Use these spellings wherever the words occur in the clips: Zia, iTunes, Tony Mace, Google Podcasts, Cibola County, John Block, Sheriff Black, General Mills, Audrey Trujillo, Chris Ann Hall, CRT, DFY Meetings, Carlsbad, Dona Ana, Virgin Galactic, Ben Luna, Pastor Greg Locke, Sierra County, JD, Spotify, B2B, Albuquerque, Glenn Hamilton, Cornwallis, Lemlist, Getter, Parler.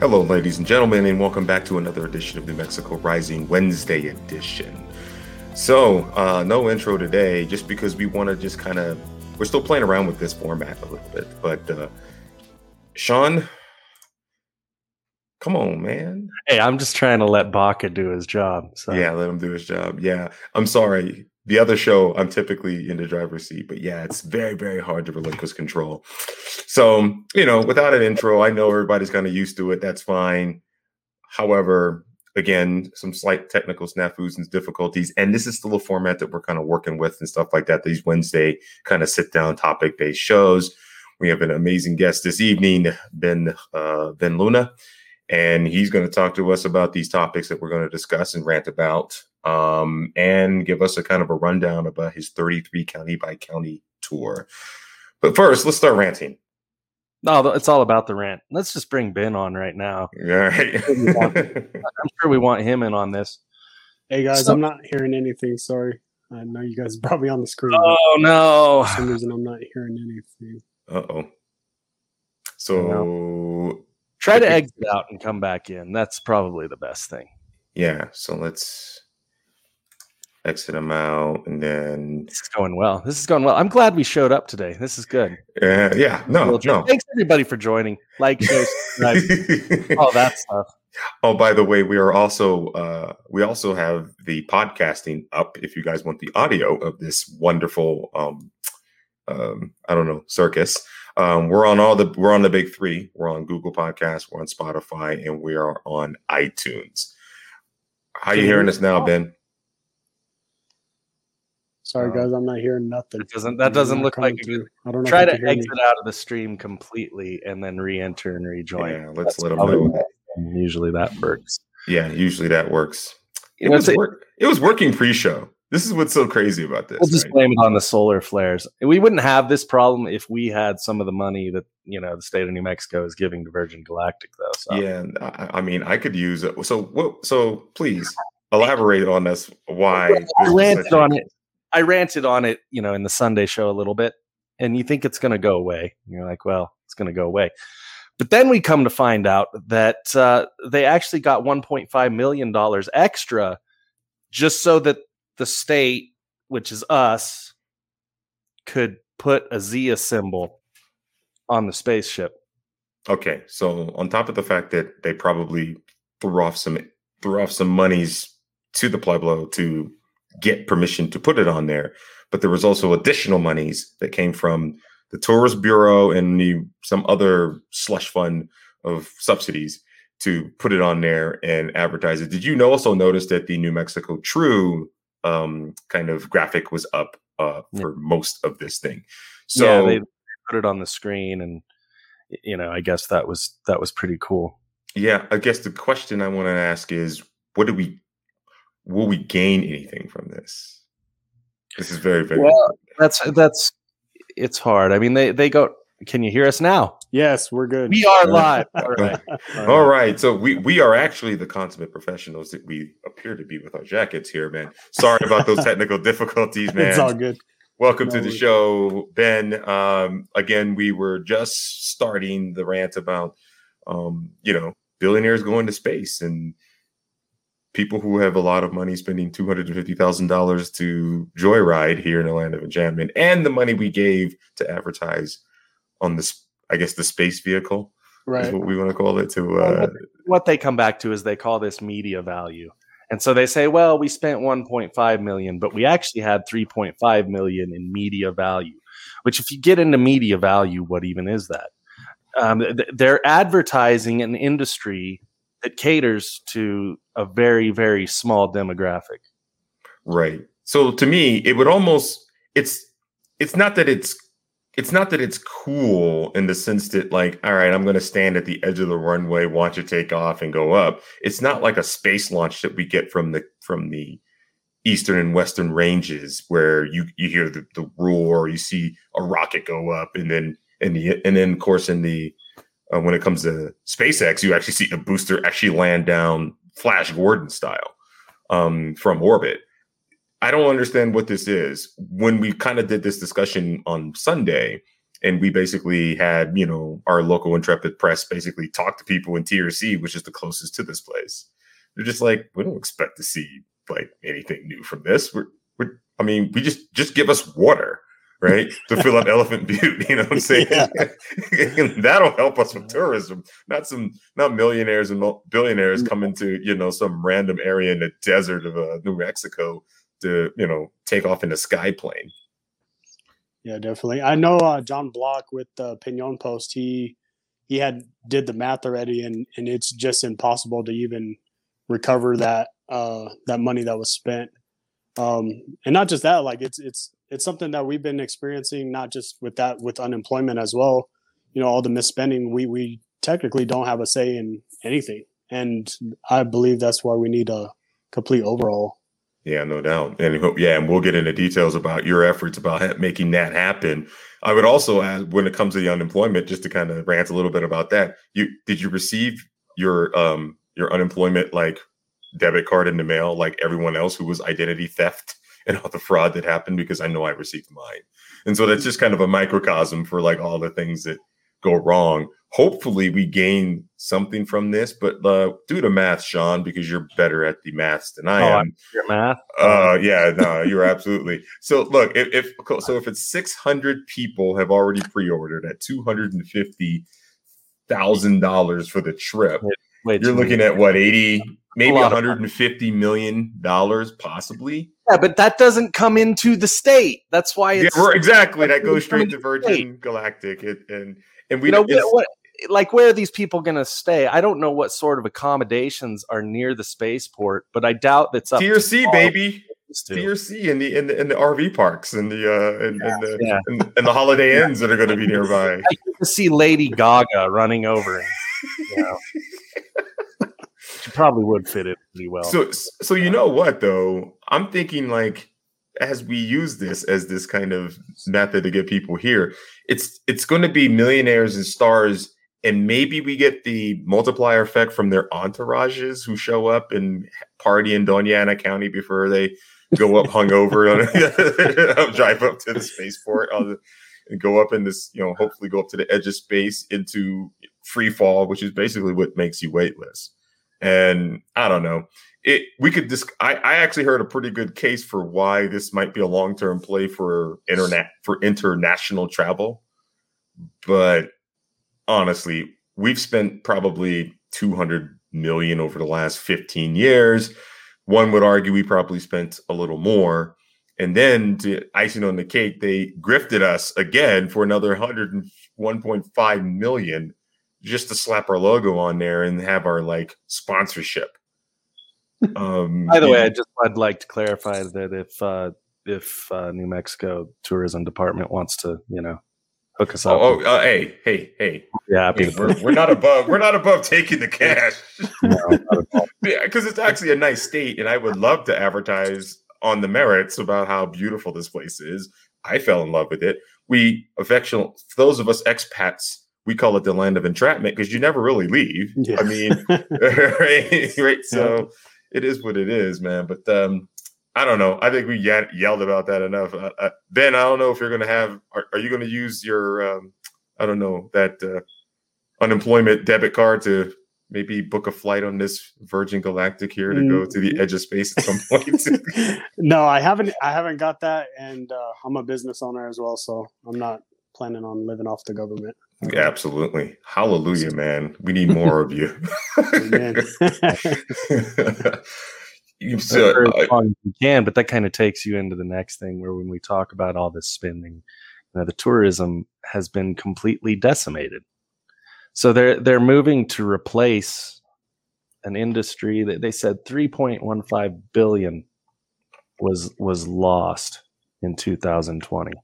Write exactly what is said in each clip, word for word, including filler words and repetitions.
Hello, ladies and gentlemen, and welcome back to another edition of New Mexico Rising Wednesday edition. So, uh, no intro today, just because we want to just kind of, we're still playing around with this format a little bit, but uh, Sean, come on, man. Hey, I'm just trying to let Baca do his job. So. Yeah, let him do his job. Yeah, I'm sorry. The other show, I'm typically in the driver's seat, but yeah, it's very, very hard to relinquish control. So, you know, without an intro, I know everybody's kind of used to it. That's fine. However, again, some slight technical snafus and difficulties. And this is still a format that we're kind of working with and stuff like that. These Wednesday kind of sit down topic based shows. We have an amazing guest this evening, Ben, uh, Ben Luna, and he's going to talk to us about these topics that we're going to discuss and rant about. Um, and give us a kind of a rundown about his thirty-three county by county tour. But first, let's start ranting. No, it's all about the rant. Let's just bring Ben on right now. All right. I'm sure we want him in on this. Hey, guys, so, I'm not hearing anything. Sorry. I know you guys brought me on the screen. Oh, no. For some reason, I'm not hearing anything. Uh-oh. So. No. Try to exit out and come back in. That's probably the best thing. Yeah. So let's. Exit them out, and then it's going well. This is going well. I'm glad we showed up today. This is good. Uh, yeah, no, no. Thanks everybody for joining. Like, share, subscribe, all that stuff. Oh, by the way, we are also uh, we also have the podcasting up. If you guys want the audio of this wonderful, um, um, I don't know, circus, um, we're on all the we're on the big three. We're on Google Podcasts, we're on Spotify, and we are on iTunes. How are you hearing us now, Ben? Sorry, guys, I'm not hearing nothing. That doesn't, that doesn't look like a good... I don't know. Try to exit out of the stream completely and then re-enter and rejoin. Yeah, let's let them know. Usually that works. Yeah, usually that works. It was it was working pre-show. This is what's so crazy about this. We'll just blame it on the solar flares. We wouldn't have this problem if we had some of the money that, you know, the state of New Mexico is giving to Virgin Galactic, though. So. Yeah, I mean, I could use it. So, what, so please elaborate on this. Why? I landed on it. I ranted on it, you know, in the Sunday show a little bit, and you think it's going to go away. And you're like, well, it's going to go away. But then we come to find out that uh, they actually got one point five million dollars extra just so that the state, which is us, could put a Zia symbol on the spaceship. Okay. So on top of the fact that they probably threw off some, threw off some monies to the Pueblo to get permission to put it on there, but there was also additional monies that came from the Tourist Bureau and the, some other slush fund of subsidies to put it on there and advertise it. Did you know, also notice that the New Mexico True um, kind of graphic was up uh, for yeah. most of this thing? So yeah, they put it on the screen, and you know, I guess that was that was pretty cool. Yeah, I guess the question I want to ask is, what do we? Will we gain anything from this? This is very, very. Well, hard. that's that's. It's hard. I mean, they they go. Can you hear us now? Yes, we're good. We are live. All right. All right. So we we are actually the consummate professionals that we appear to be with our jackets here, man. Sorry about those technical difficulties, man. It's all good. Welcome no, to the show, Ben. Um, again, we were just starting the rant about, um, you know, billionaires going to space and. People who have a lot of money spending two hundred fifty thousand dollars to joyride here in the land of enchantment, and the money we gave to advertise on this, I guess, the space vehicle, right? Is what we want to call it. To uh, what they come back to is they call this media value, and so they say, well, we spent one point five million dollars, but we actually had three point five million dollars in media value. Which, if you get into media value, what even is that? Um, they're advertising an industry that caters to a very, very small demographic. Right. So to me, it would almost, it's, it's not that it's, it's not that it's cool in the sense that, like, all right, I'm going to stand at the edge of the runway, watch it take off and go up. It's not like a space launch that we get from the, from the Eastern and Western ranges where you, you hear the, the roar, you see a rocket go up, and then, and the, and then of course in the, Uh, when it comes to SpaceX, you actually see a booster actually land down Flash Gordon style um, from orbit. I don't understand what this is. When we kind of did this discussion on Sunday, And we basically had, you know, our local Intrepid press basically talk to people in T R C, which is the closest to this place. They're just like, we don't expect to see like anything new from this. We're, we're I mean, we just just give us water, right, to fill up Elephant Butte. You know what I'm saying? Yeah. And that'll help us with tourism. Not some, not millionaires and billionaires coming to, you know, some random area in the desert of uh, New Mexico to, you know, take off in a sky plane. Yeah, definitely. I know uh, John Block with the uh, Pinon Post, he he had did the math already, and, and it's just impossible to even recover that uh, that money that was spent. Um, and not just that, like it's it's it's something that we've been experiencing, not just with that, with unemployment as well. You know, all the misspending, we we technically don't have a say in anything. And I believe that's why we need a complete overhaul. Yeah, no doubt. And yeah, and we'll get into details about your efforts about ha- making that happen. I would also add, when it comes to the unemployment, just to kind of rant a little bit about that, you did you receive your um your unemployment like debit card in the mail like everyone else who was identity theft and all the fraud that happened? Because I know I received mine. And so that's just kind of a microcosm for like all the things that go wrong. Hopefully we gain something from this, but uh, do the math, Sean, because you're better at the maths than I oh, am. Your math? Uh, yeah, no, you're absolutely. So look, if, if so, if it's six hundred people have already pre-ordered at two hundred fifty thousand dollars for the trip, wait, you're looking at what, eighty, maybe one hundred fifty million dollars possibly? Yeah, but that doesn't come into the state. That's why it's... Yeah, exactly. That goes straight to Virgin Galactic. It, and and we you know what... Like, where are these people going to stay? I don't know what sort of accommodations are near the spaceport, but I doubt that's up T R C, to baby. T R C in the in the, in the R V parks and the uh, and, yeah, and the yeah. and, and the Holiday Inns that are going to be nearby. I get to see Lady Gaga running over. You know. She probably would fit it pretty well. So, so you know what though? I'm thinking like, as we use this as this kind of method to get people here, it's it's going to be millionaires and stars. And maybe we get the multiplier effect from their entourages who show up and party in Dona Ana County before they go up hungover on drive up to the spaceport on the, and go up in this, you know, hopefully go up to the edge of space into free fall, which is basically what makes you weightless. And I don't know. It we could dis- I, I actually heard a pretty good case for why this might be a long-term play for internet for international travel, but honestly, we've spent probably two hundred million dollars over the last fifteen years. One would argue we probably spent a little more. And then, to icing on the cake, they grifted us again for another one hundred one point five million dollars just to slap our logo on there and have our like sponsorship. Um, By the way, I just I'd like to clarify that if uh, if uh, New Mexico Tourism Department wants to, you know. Hook us up. Oh, oh uh, hey, hey, hey! Yeah, hey, we're, we're not above. We're not above taking the cash. No, not at all. Yeah, because it's actually a nice state, and I would love to advertise on the merits about how beautiful this place is. I fell in love with it. We affectionate those of us expats. We call it the land of entrapment because you never really leave. Yeah. I mean, right, right? So it is what it is, man. But um, I don't know. I think we y- yelled about that enough. Uh, uh, Ben, I don't know if you're going to have, are, are you going to use your, um, I don't know, that uh, unemployment debit card to maybe book a flight on this Virgin Galactic here to mm. go to the edge of space at some point? No, I haven't, I haven't got that. And uh, I'm a business owner as well. So I'm not planning on living off the government. Yeah, absolutely. Hallelujah, man. We need more of you. Amen. You so, uh, can, but that kind of takes you into the next thing where when we talk about all this spending, you know, the tourism has been completely decimated. So they're they're moving to replace an industry that they said three point one five billion dollars was was lost in two thousand twenty.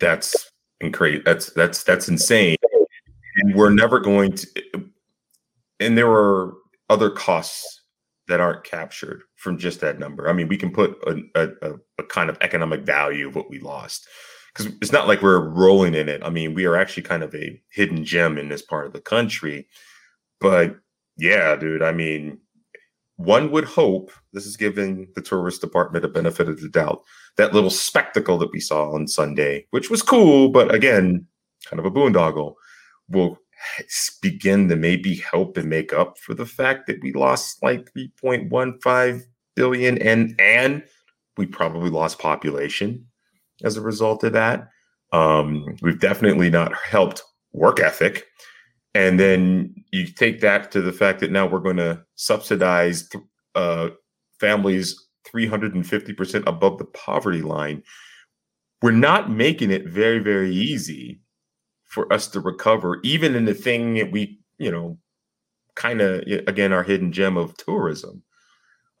That's incredible. That's that's that's insane. And we're never going to. And there were other costs that aren't captured from just that number. I mean, we can put a, a, a kind of economic value of what we lost because it's not like we're rolling in it. I mean, we are actually kind of a hidden gem in this part of the country. But yeah, dude, I mean, one would hope, this is giving the tourist department a benefit of the doubt, that little spectacle that we saw on Sunday, which was cool, but again, kind of a boondoggle, will begin to maybe help and make up for the fact that we lost like three point one five billion and and we probably lost population as a result of that. Um, we've definitely not helped work ethic. And then you take that to the fact that now we're going to subsidize th- uh, families three hundred fifty percent above the poverty line. We're not making it very, very easy for us to recover, even in the thing that we, you know, kind of, again, our hidden gem of tourism.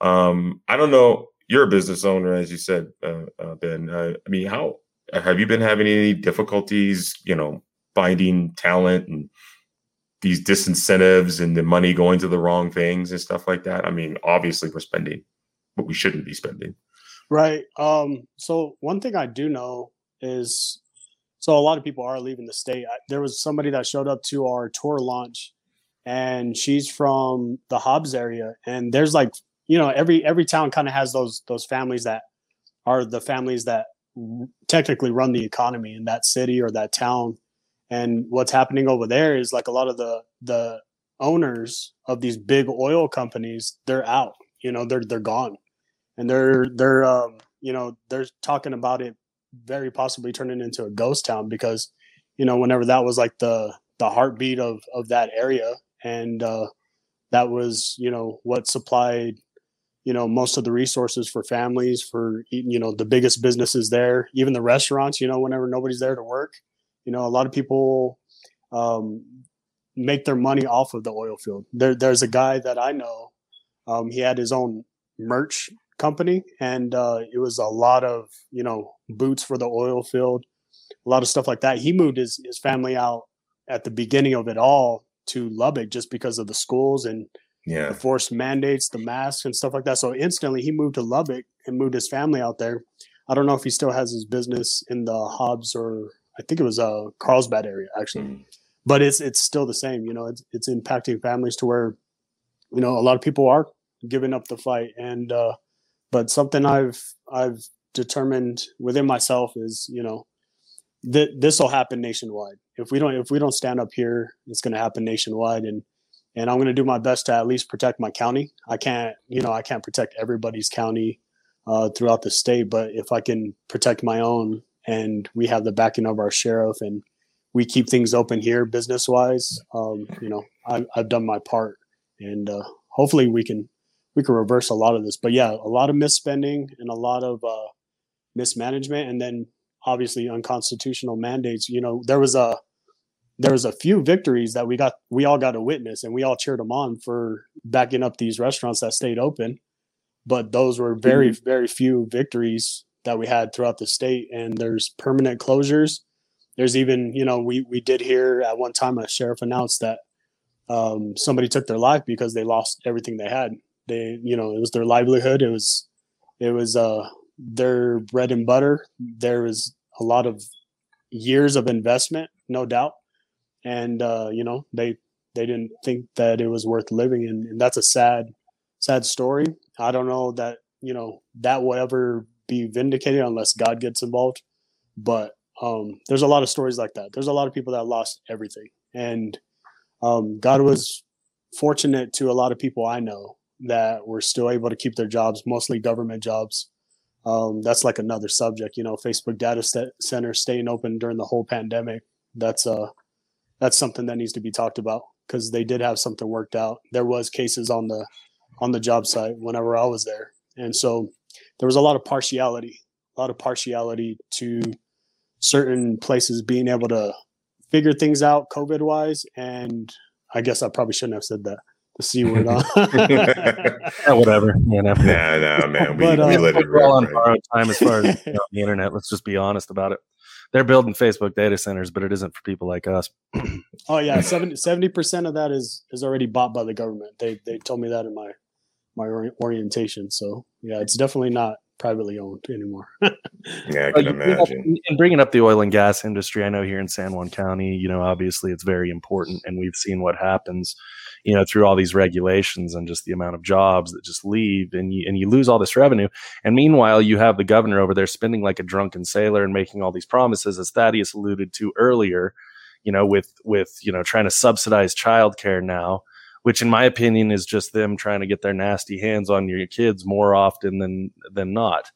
Um, I don't know. You're a business owner, as you said, uh, uh, Ben. Uh, I mean, how have you been having any difficulties, you know, finding talent and these disincentives and the money going to the wrong things and stuff like that? I mean, obviously we're spending what we shouldn't be spending. Right. Um, so one thing I do know is, so a lot of people are leaving the state. I, there was somebody that showed up to our tour launch and she's from the Hobbs area. And there's like, you know, every, every town kind of has those, those families that are the families that technically run the economy in that city or that town. And what's happening over there is like a lot of the the owners of these big oil companies, they're out, you know, they're they're gone, and they're they're um, you know, they're talking about it very possibly turning into a ghost town because, you know, whenever that was like the the heartbeat of of that area, and uh, that was, you know, what supplied, you know, most of the resources for families, for, you know, the biggest businesses there, even the restaurants, you know, whenever nobody's there to work. You know, a lot of people um, make their money off of the oil field. There, there's a guy that I know. Um, he had his own merch company, and uh, it was a lot of, you know, boots for the oil field, a lot of stuff like that. He moved his, his family out at the beginning of it all to Lubbock just because of the schools and yeah. the forced mandates, the masks and stuff like that. So instantly he moved to Lubbock and moved his family out there. I don't know if he still has his business in the Hobbs or I think it was a uh, Carlsbad area actually, mm. but it's, it's still the same, you know, it's, it's impacting families to where, you know, a lot of people are giving up the fight. And, uh, but something I've, I've determined within myself is, you know, that this will happen nationwide. If we don't, if we don't stand up here, it's going to happen nationwide. And, and I'm going to do my best to at least protect my county. I can't, you know, I can't protect everybody's county uh, throughout the state, but if I can protect my own, and we have the backing of our sheriff and we keep things open here business wise, um, you know, I, I've done my part, and uh, hopefully we can, we can reverse a lot of this, but yeah, a lot of misspending and a lot of uh, mismanagement. And then obviously unconstitutional mandates. You know, there was a, there was a few victories that we got, we all got to witness, and we all cheered them on for backing up these restaurants that stayed open, but those were very, mm-hmm. very few victories that we had throughout the state. And there's permanent closures. There's even, you know, we, we did hear at one time a sheriff announced that um, somebody took their life because they lost everything they had. They, you know, it was their livelihood. It was, it was uh, their bread and butter. There was a lot of years of investment, no doubt. And, uh, you know, they, they didn't think that it was worth living. And, and that's a sad, sad story. I don't know that, you know, that will ever be vindicated unless God gets involved. But um, there's a lot of stories like that. There's a lot of people that lost everything. And um, God was fortunate to a lot of people I know that were still able to keep their jobs, mostly government jobs. Um, that's like another subject, you know, Facebook data st- center staying open during the whole pandemic. That's uh, that's something that needs to be talked about, because they did have something worked out. There was cases on the on the job site whenever I was there. And so there was a lot of partiality, a lot of partiality to certain places being able to figure things out COVID wise. And I guess I probably shouldn't have said that, the C word. On. yeah, whatever. You know. Nah, nah, man. We, but, uh, we live it we're all on borrowed time as far as, you know, the internet. Let's just be honest about it. They're building Facebook data centers, but it isn't for people like us. Oh yeah. seventy percent of that is, is already bought by the government. They, they told me that in my, my orientation. So yeah, it's definitely not privately owned anymore. Yeah, I can imagine. And bringing up the oil and gas industry, I know here in San Juan County, you know, obviously it's very important, and we've seen what happens, you know, through all these regulations and just the amount of jobs that just leave, and you, and you lose all this revenue. And meanwhile, you have the governor over there spending like a drunken sailor and making all these promises, as Thaddeus alluded to earlier, you know, with, with, you know, trying to subsidize childcare now, which in my opinion is just them trying to get their nasty hands on your kids more often than, than not.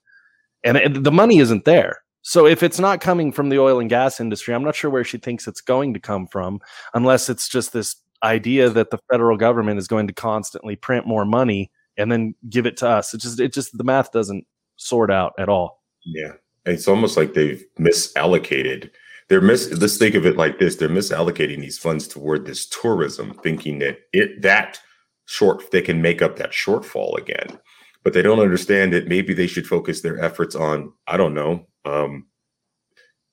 And, and the money isn't there. So if it's not coming from the oil and gas industry, I'm not sure where she thinks it's going to come from, unless it's just this idea that the federal government is going to constantly print more money and then give it to us. It just, it just, the math doesn't sort out at all. Yeah. It's almost like they've misallocated. They're mis. Let's think of it like this. They're misallocating these funds toward this tourism, thinking that it, that short, they can make up that shortfall again, but they don't understand that maybe they should focus their efforts on, I don't know, Um,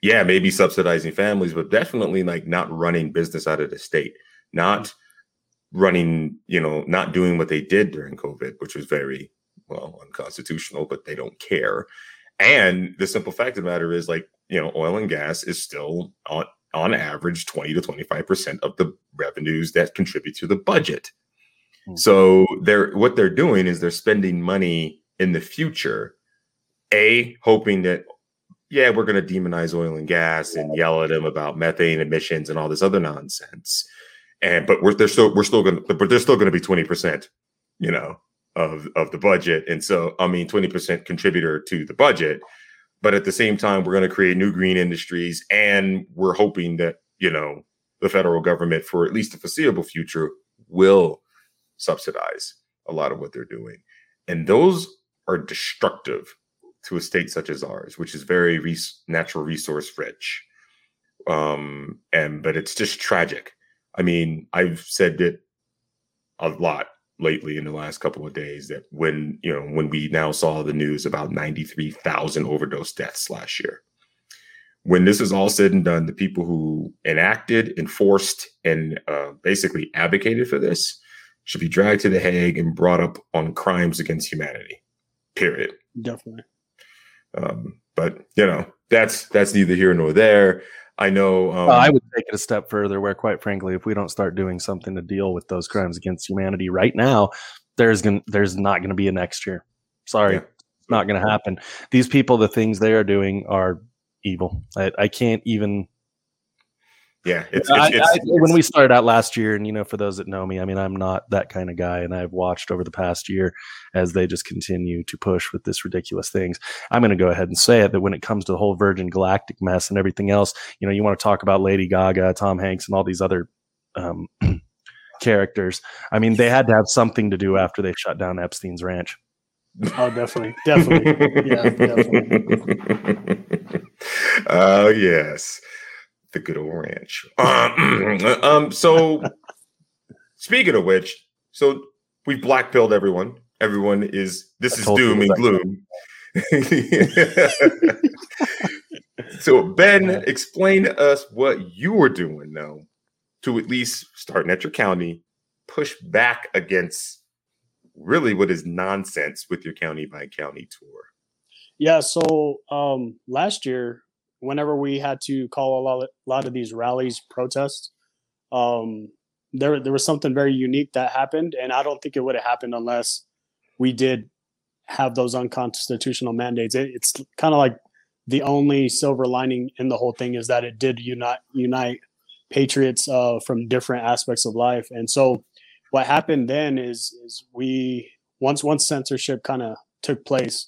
yeah, maybe subsidizing families, but definitely like not running business out of the state, not running, you know, not doing what they did during COVID, which was very, well, unconstitutional, but they don't care. And the simple fact of the matter is, like, you know, oil and gas is still on, on average twenty to twenty-five percent of the revenues that contribute to the budget. Mm-hmm. So they're, what they're doing is they're spending money in the future, A, hoping that, yeah, we're going to demonize oil and gas and yell at them about methane emissions and all this other nonsense. And but we're they're still we're still going to but they're still going to be twenty percent, you know, of of the budget. And so, I mean, twenty percent contributor to the budget. But at the same time, we're going to create new green industries. And we're hoping that, you know, the federal government, for at least the foreseeable future, will subsidize a lot of what they're doing. And those are destructive to a state such as ours, which is very res- natural resource rich. Um, and but it's just tragic. I mean, I've said it a lot lately in the last couple of days that when, you know, when we now saw the news about ninety-three thousand overdose deaths last year, when this is all said and done, the people who enacted, enforced, and uh, basically advocated for this should be dragged to The Hague and brought up on crimes against humanity, period. Definitely. Um, but you know, that's, that's neither here nor there. I know, um, well, I would take it a step further where, quite frankly, if we don't start doing something to deal with those crimes against humanity right now, there's going to, there's not going to be a next year. Sorry. Yeah. It's not going to happen. These people, the things they are doing are evil. I, I can't even, yeah, it's, I, it's, I, it's when we started out last year, and, you know, for those that know me, I mean, I'm not that kind of guy, and I've watched over the past year as they just continue to push with this ridiculous things. I'm going to go ahead and say it, that when it comes to the whole Virgin Galactic mess and everything else, you know, you want to talk about Lady Gaga, Tom Hanks, and all these other um, characters. I mean, they had to have something to do after they shut down Epstein's ranch. Oh, definitely. Definitely. Yeah, definitely. Oh, yes. The good old ranch. Um, um, so speaking of which, so we blackpilled everyone. Everyone is, this is doom and gloom. So Ben, explain to us what you were doing though, to at least, starting at your county, push back against really what is nonsense with your county by county tour. Yeah. So um, last year, whenever we had to call a lot, a lot of these rallies protests, um, there there was something very unique that happened. And I don't think it would have happened unless we did have those unconstitutional mandates. It, it's kind of like the only silver lining in the whole thing is that it did unite, unite patriots uh, from different aspects of life. And so what happened then is, is we, once once censorship kind of took place,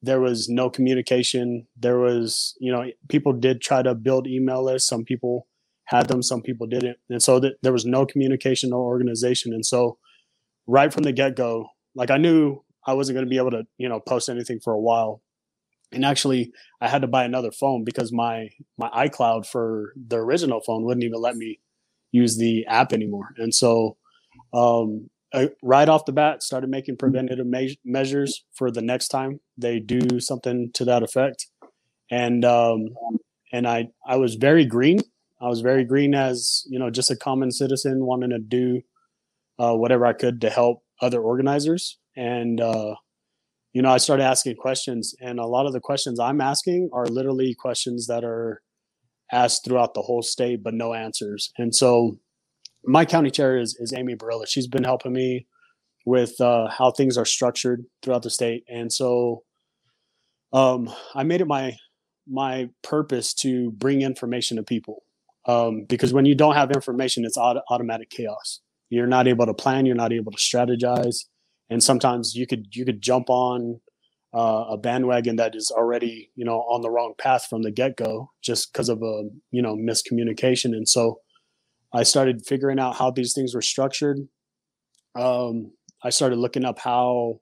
there was no communication. There was, you know, people did try to build email lists. Some people had them, some people didn't. And so th- there was no communication, no organization. And so right from the get-go, like I knew I wasn't going to be able to, you know, post anything for a while. And actually I had to buy another phone because my, my iCloud for the original phone wouldn't even let me use the app anymore. And so, um, I, right off the bat, started making preventative me- measures for the next time they do something to that effect. And um, and I, I was very green. I was very green as, you know, just a common citizen wanting to do uh, whatever I could to help other organizers. And, uh, you know, I started asking questions. And a lot of the questions I'm asking are literally questions that are asked throughout the whole state, but no answers. And so my county chair is, is Amy Barilla. She's been helping me with uh, how things are structured throughout the state. And so um, I made it my, my purpose to bring information to people. Um, because when you don't have information, it's auto- automatic chaos. You're not able to plan. You're not able to strategize. And sometimes you could, you could jump on uh, a bandwagon that is already, you know, on the wrong path from the get go, just because of a, you know, miscommunication. And so I started figuring out how these things were structured. Um, I started looking up how,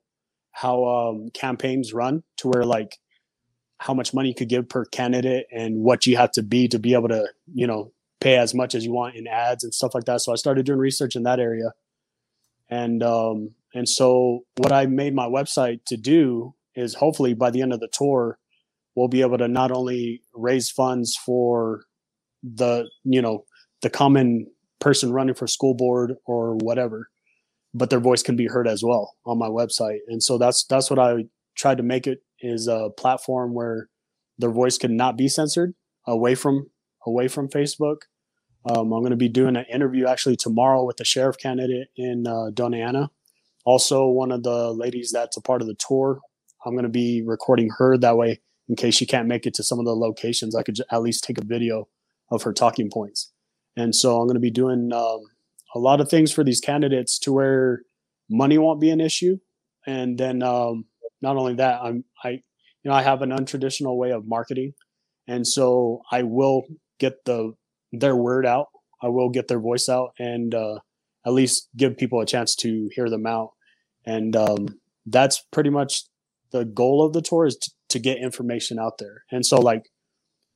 how um, campaigns run, to where like how much money you could give per candidate and what you have to be to be able to, you know, pay as much as you want in ads and stuff like that. So I started doing research in that area. And, um, and so what I made my website to do is hopefully by the end of the tour, we'll be able to not only raise funds for the, you know, the common person running for school board or whatever, but their voice can be heard as well on my website. And so that's, that's what I tried to make it, is a platform where their voice could not be censored away from, away from Facebook. Um, I'm going to be doing an interview actually tomorrow with the sheriff candidate in uh, Dona Ana. Also, one of the ladies that's a part of the tour, I'm going to be recording her, that way in case she can't make it to some of the locations, I could at least take a video of her talking points. And so I'm going to be doing um, a lot of things for these candidates to where money won't be an issue. And then um, not only that, I'm, I, you know, I have an untraditional way of marketing. And so I will get the, their word out. I will get their voice out and uh, at least give people a chance to hear them out. And um, that's pretty much the goal of the tour, is t- to get information out there. And so like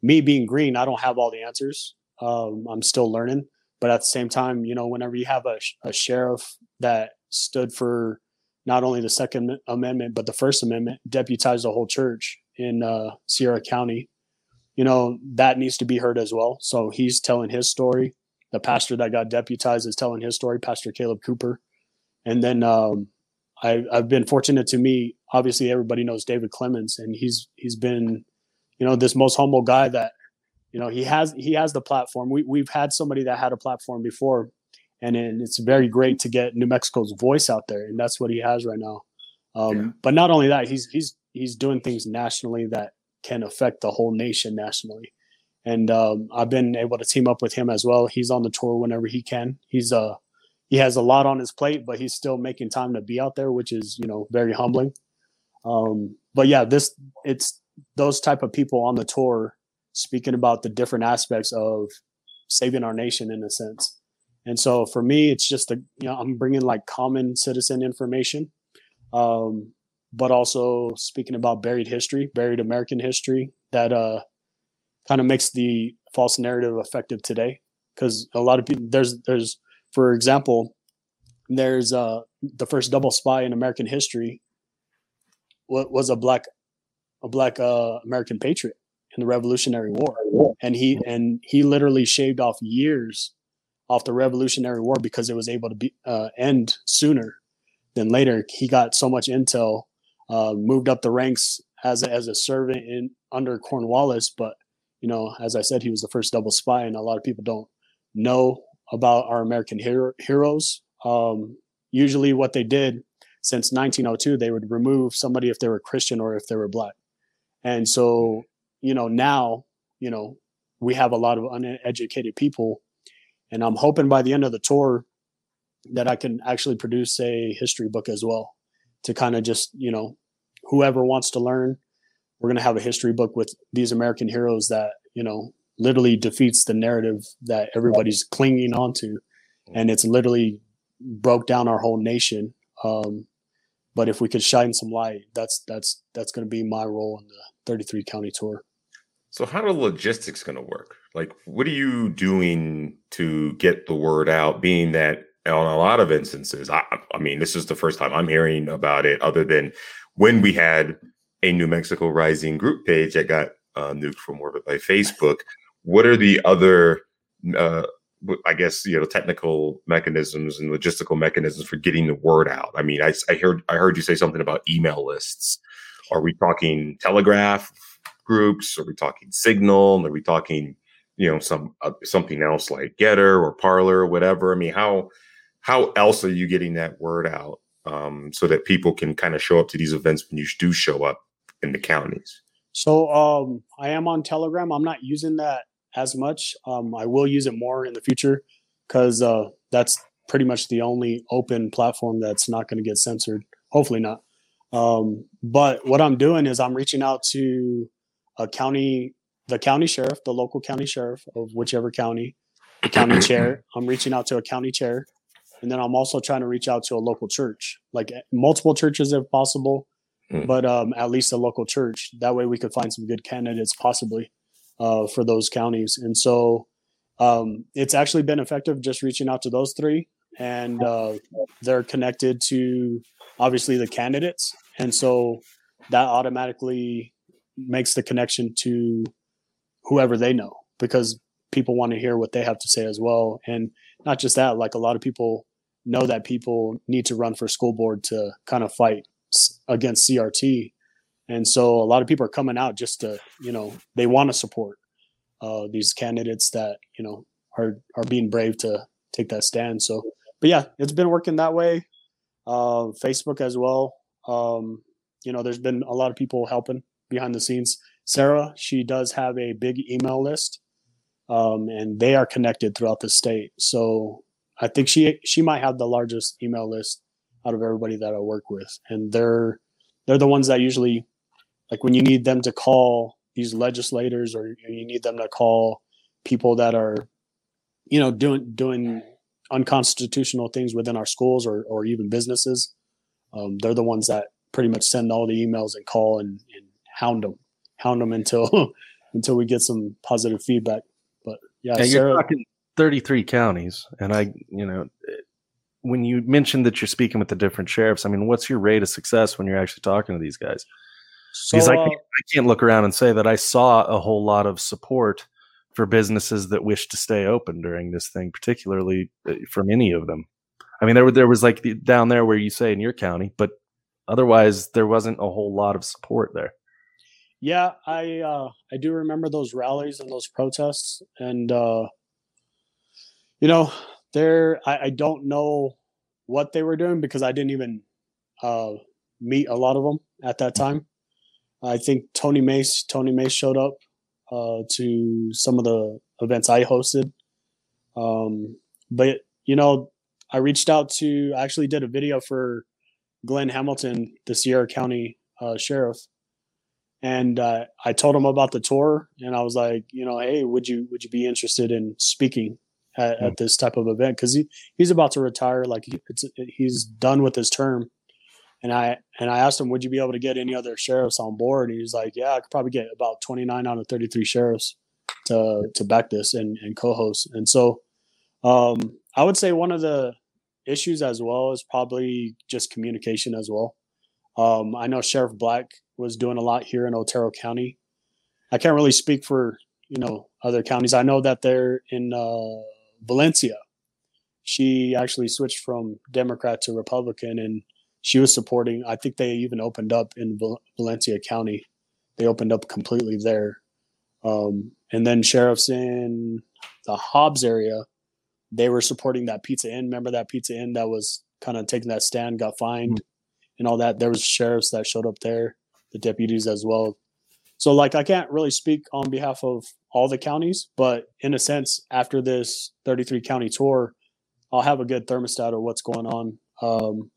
me being green, I don't have all the answers. Um, I'm still learning, but at the same time, you know, whenever you have a, a sheriff that stood for not only the Second Amendment, but the First Amendment, deputized the whole church in uh, Sierra County, you know, that needs to be heard as well. So he's telling his story. The pastor that got deputized is telling his story, Pastor Caleb Cooper. And then um, I, I've been fortunate to meet, obviously everybody knows David Clemens, and he's he's been, you know, this most humble guy that, you know, he has he has the platform. We, we've had somebody that had a platform before, and and it's very great to get New Mexico's voice out there, and that's what he has right now. Um, yeah. But not only that, he's he's he's doing things nationally that can affect the whole nation nationally. And um, I've been able to team up with him as well. He's on the tour whenever he can. He's uh, he has a lot on his plate, but he's still making time to be out there, which is, you know, very humbling. Um, but yeah, this it's those type of people on the tour speaking about the different aspects of saving our nation in a sense. And so for me, it's just, a, you know, I'm bringing like common citizen information, um, but also speaking about buried history, buried American history that uh, kind of makes the false narrative effective today. Because a lot of people, there's, there's, for example, there's uh, the first double spy in American history was a black, a black uh, American patriot in the Revolutionary War, and he and he literally shaved off years off the Revolutionary War because it was able to be uh, end sooner than later. He got so much intel, uh, moved up the ranks as a, as a servant in under Cornwallis. But you know, as I said, he was the first double spy, and a lot of people don't know about our American hero, heroes. Um, usually, what they did since nineteen oh two, they would remove somebody if they were Christian or if they were black, and so. You know, now, you know, we have a lot of uneducated people, and I'm hoping by the end of the tour that I can actually produce a history book as well to kind of just, you know, whoever wants to learn, we're going to have a history book with these American heroes that, you know, literally defeats the narrative that everybody's clinging onto. And it's literally broke down our whole nation. Um, but if we could shine some light, that's, that's, that's going to be my role in the thirty-three county tour. So how are logistics going to work? Like, what are you doing to get the word out, being that on a lot of instances, I, I mean, this is the first time I'm hearing about it other than when we had a New Mexico Rising group page that got uh, nuked from orbit by Facebook. What are the other, uh, I guess, you know, technical mechanisms and logistical mechanisms for getting the word out? I mean, I, I heard I heard you say something about email lists. Are we talking telegraph groups? Are we talking Signal? Are we talking you know, some uh, something else like Getter or Parler or whatever. I mean, how how else are you getting that word out um, so that people can kind of show up to these events when you do show up in the counties? So um, I am on Telegram. I'm not using that as much. Um, I will use it more in the future because uh, that's pretty much the only open platform that's not going to get censored. Hopefully not. Um, but what I'm doing is I'm reaching out to a county, the county sheriff, the local county sheriff of whichever county, the county chair. I'm reaching out to a county chair. And then I'm also trying to reach out to a local church, like multiple churches if possible, mm. but um, at least a local church. That way we could find some good candidates possibly uh, for those counties. And so um, it's actually been effective just reaching out to those three. And uh, they're connected to obviously the candidates. And so that automatically makes the connection to whoever they know, because people want to hear what they have to say as well. And not just that, like a lot of people know that people need to run for school board to kind of fight against C R T. And so a lot of people are coming out just to, you know, they want to support uh, these candidates that, you know, are, are being brave to take that stand. So, but yeah, it's been working that way. Uh, Facebook as well. Um, you know, there's been a lot of people helping behind the scenes. Sarah, she does have a big email list, um, and they are connected throughout the state. So I think she she might have the largest email list out of everybody that I work with, and they're they're the ones that usually, like when you need them to call these legislators or you need them to call people that are, you know, doing doing. unconstitutional things within our schools or, or even businesses. Um, they're the ones that pretty much send all the emails and call and, and hound them, hound them until, until we get some positive feedback. But yeah, and Sarah, you're talking thirty-three counties. And I, you know, when you mentioned that you're speaking with the different sheriffs, I mean, what's your rate of success when you're actually talking to these guys? So, because I can't, uh, I can't look around and say that I saw a whole lot of support for businesses that wish to stay open during this thing, particularly from any of them. I mean, there were, there was like the, down there where you say in your county, but otherwise there wasn't a whole lot of support there. Yeah. I, uh, I do remember those rallies and those protests, and, uh, you know, there, I, I don't know what they were doing because I didn't even, uh, meet a lot of them at that time. I think Tony Mace, Tony Mace showed up Uh, to some of the events I hosted. Um, but, you know, I reached out to, I actually did a video for Glenn Hamilton, the Sierra County uh, sheriff. And uh, I told him about the tour, and I was like, you know, hey, would you, would you be interested in speaking at, mm-hmm. at this type of event? Cause he, he's about to retire. Like it's, he's done with his term. And I and I asked him, would you be able to get any other sheriffs on board? And he was like, yeah, I could probably get about twenty-nine out of thirty-three sheriffs to to back this and, and co-host. And so um, I would say one of the issues as well is probably just communication as well. Um, I know Sheriff Black was doing a lot here in Otero County. I can't really speak for, you know, other counties. I know that they're in uh, Valencia. She actually switched from Democrat to Republican, and she was supporting, I think they even opened up in Val- Valencia County. They opened up completely there. Um, and then sheriffs in the Hobbs area, they were supporting that pizza inn. Remember that pizza inn that was kind of taking that stand, got fined mm-hmm. and all that. There was sheriffs that showed up there, the deputies as well. So like, I can't really speak on behalf of all the counties, but in a sense, after this thirty-three county tour, I'll have a good thermostat of what's going on. Um,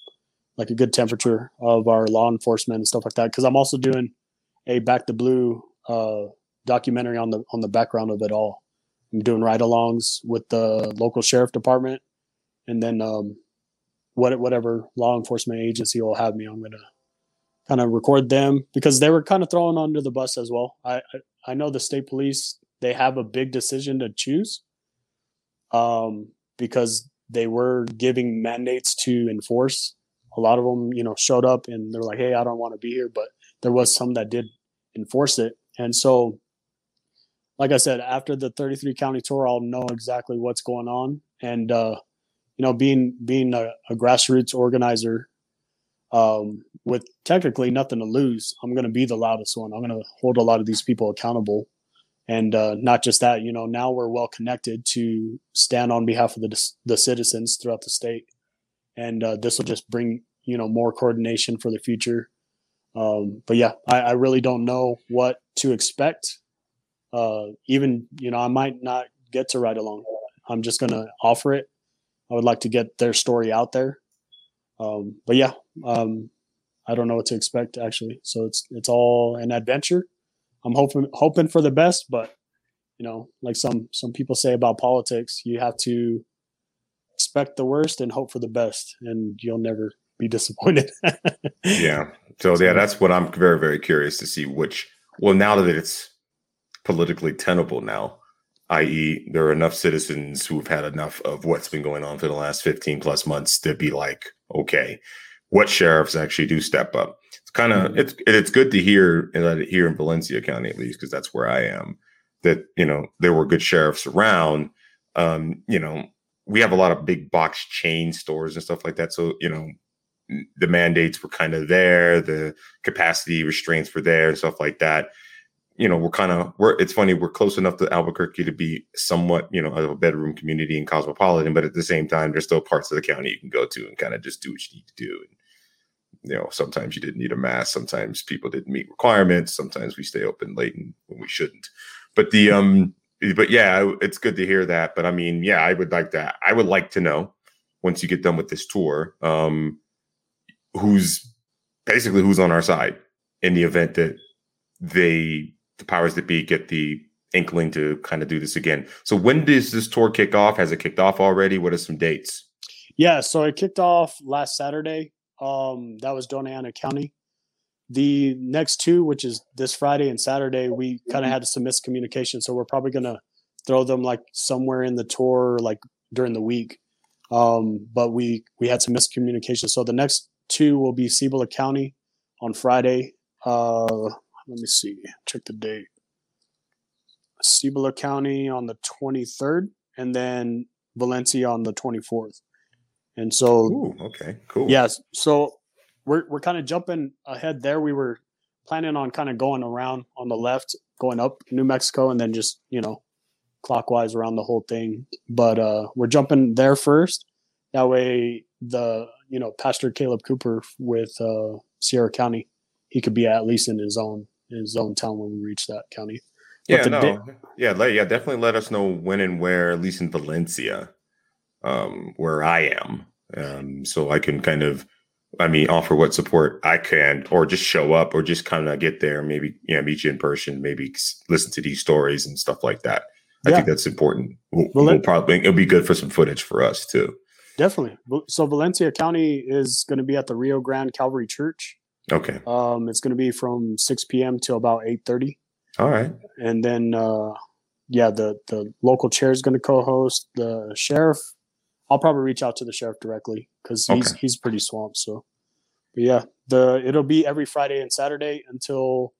like a good temperature of our law enforcement and stuff like that. Cause I'm also doing a Back the Blue uh, documentary on the, on the background of it all. I'm doing ride alongs with the local sheriff department. And then um, what, whatever law enforcement agency will have me, I'm going to kind of record them because they were kind of thrown under the bus as well. I, I, I know the state police, they have a big decision to choose um, because they were giving mandates to enforce. A lot of them, you know, showed up and they're like, hey, I don't want to be here. But there was some that did enforce it. And so, like I said, after the thirty-three county tour, I'll know exactly what's going on. And, uh, you know, being being a, a grassroots organizer um, with technically nothing to lose, I'm going to be the loudest one. I'm going to hold a lot of these people accountable And uh, not just that, you know, now we're well connected to stand on behalf of the the citizens throughout the state. And uh, this will just bring, you know, more coordination for the future. Um, but yeah, I, I really don't know what to expect. Uh, even, you know, I might not get to ride along. I'm just going to offer it. I would like to get their story out there. Um, but yeah, um, I don't know what to expect actually. So it's, it's all an adventure. I'm hoping, hoping for the best, but you know, like some, some people say about politics, you have to expect the worst and hope for the best, and you'll never be disappointed. Yeah. So yeah, that's what I'm very, very curious to see, which, well, now that it's politically tenable now, that is there are enough citizens who've had enough of what's been going on for the last fifteen plus months to be like, okay, what sheriffs actually do step up. It's kind of, mm-hmm. it's, it's good to hear uh, here in Valencia County, at least, cause that's where I am, that, you know, there were good sheriffs around. Um, you know, we have a lot of big box chain stores and stuff like that. So, you know, the mandates were kind of there, the capacity restraints were there and stuff like that. You know, we're kind of, we're, it's funny, we're close enough to Albuquerque to be somewhat, you know, a bedroom community and cosmopolitan, but at the same time, there's still parts of the county you can go to and kind of just do what you need to do. And, you know, sometimes you didn't need a mask. Sometimes people didn't meet requirements. Sometimes we stay open late when we shouldn't, but the, um, but yeah, it's good to hear that. But I mean, yeah, I would like that. I would like to know once you get done with this tour, um, who's basically who's on our side in the event that they, the powers that be, get the inkling to kind of do this again. So when does this tour kick off? Has it kicked off already? What are some dates? Yeah, so it kicked off last Saturday. Um, that was Dona Ana County. The next two, which is this Friday and Saturday, we kind of had some miscommunication. So we're probably going to throw them like somewhere in the tour, like during the week. Um, but we, we had some miscommunication. So the next two will be Cibola County on Friday. Uh, Let me see. Check the date. Cibola County on the twenty-third, and then Valencia on the twenty-fourth. And so, ooh, okay, cool. Yes. Yeah, so we're we're kind of jumping ahead there. We were planning on kind of going around on the left, going up New Mexico, and then just, you know, clockwise around the whole thing. But uh, we're jumping there first. That way, the you know Pastor Caleb Cooper with uh, Sierra County, he could be at least in his own. his own town when we reach that county. But yeah, no. Di- yeah, let, yeah, definitely let us know when and where, at least in Valencia, um, where I am. Um, so I can kind of, I mean, offer what support I can, or just show up, or just kind of get there, maybe, you know, meet you in person, maybe listen to these stories and stuff like that. I yeah. think that's important. We'll, Val- we'll probably, it'll be good for some footage for us too. Definitely. So Valencia County is going to be at the Rio Grande Calvary Church. Okay. Um, it's going to be from six p.m. till about eight thirty. All right. And then, uh, yeah, the, the local chair is going to co-host. The sheriff, I'll probably reach out to the sheriff directly because he's okay. he's pretty swamped. So, but yeah, the it'll be every Friday and Saturday until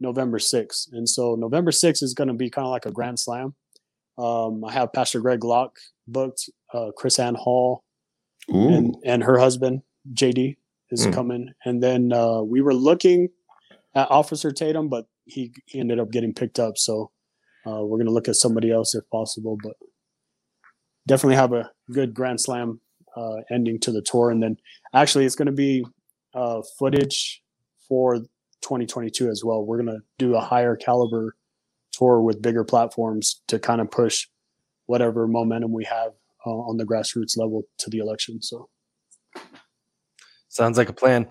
November sixth. And so November sixth is going to be kind of like a grand slam. Um, I have Pastor Greg Locke booked, uh, Chris Ann Hall, and, and her husband, J D. Is mm. coming, and then uh, we were looking at Officer Tatum, but he, he ended up getting picked up. So uh, we're going to look at somebody else if possible, but definitely have a good Grand Slam uh, ending to the tour. And then actually, it's going to be uh, footage for twenty twenty-two as well. We're going to do a higher caliber tour with bigger platforms to kind of push whatever momentum we have uh, on the grassroots level to the election. So. Sounds like a plan.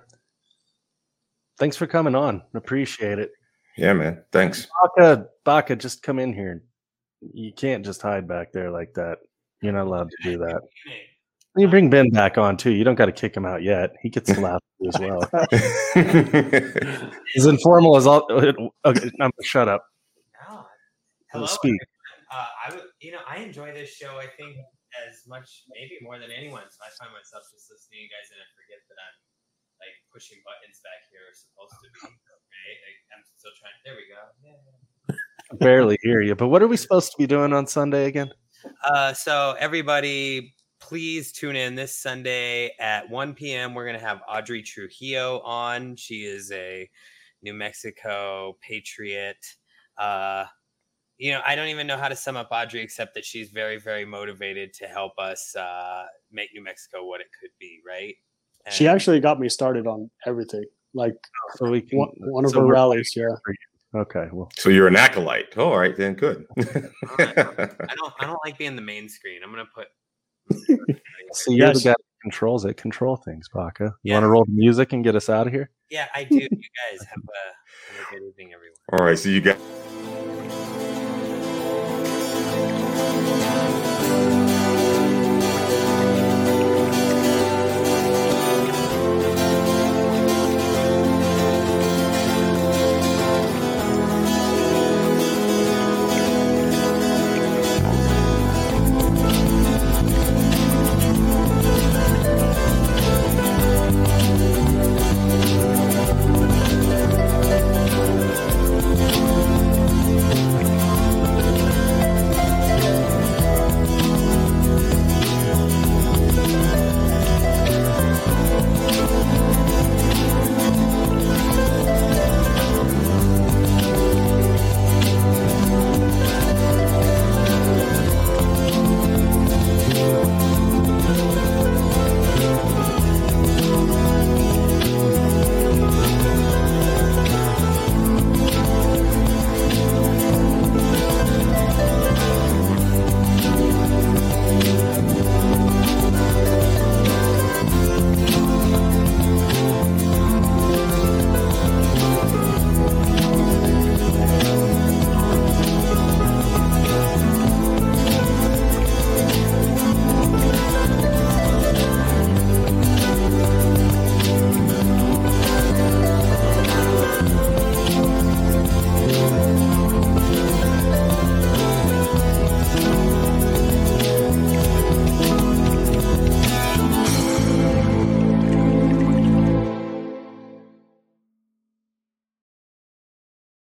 Thanks for coming on. Appreciate it. Yeah, man. Thanks. Baca, Baca, just come in here. You can't just hide back there like that. You're not allowed to do that. You bring Ben back on, too. You don't got to kick him out yet. He gets laughed as well. As informal as all. Okay, no, shut up. God. Hello. Speak. Uh, I would, you know, I enjoy this show, I think, as much, maybe more than anyone. So I find myself just listening to you guys and I forget that I'm like pushing buttons back here are supposed to be, right? Like, I'm still trying. There we go. Yeah. Barely hear you. But what are we supposed to be doing on Sunday again? Uh, so everybody, please tune in this Sunday at one p.m. We're going to have Audrey Trujillo on. She is a New Mexico patriot. Uh, you know, I don't even know how to sum up Audrey, except that she's very, very motivated to help us uh, make New Mexico what it could be, right? And she actually got me started on everything, like so we can, one, one of so her rallies, yeah. Okay, well, so you're an acolyte. All right, then, good. I, don't, I don't like being the main screen. I'm going to put... So you're the guy who controls it. Control things, Baca. You yeah. want to roll the music and get us out of here? Yeah, I do. You guys have a, have a good evening, everyone. All right, so you guys...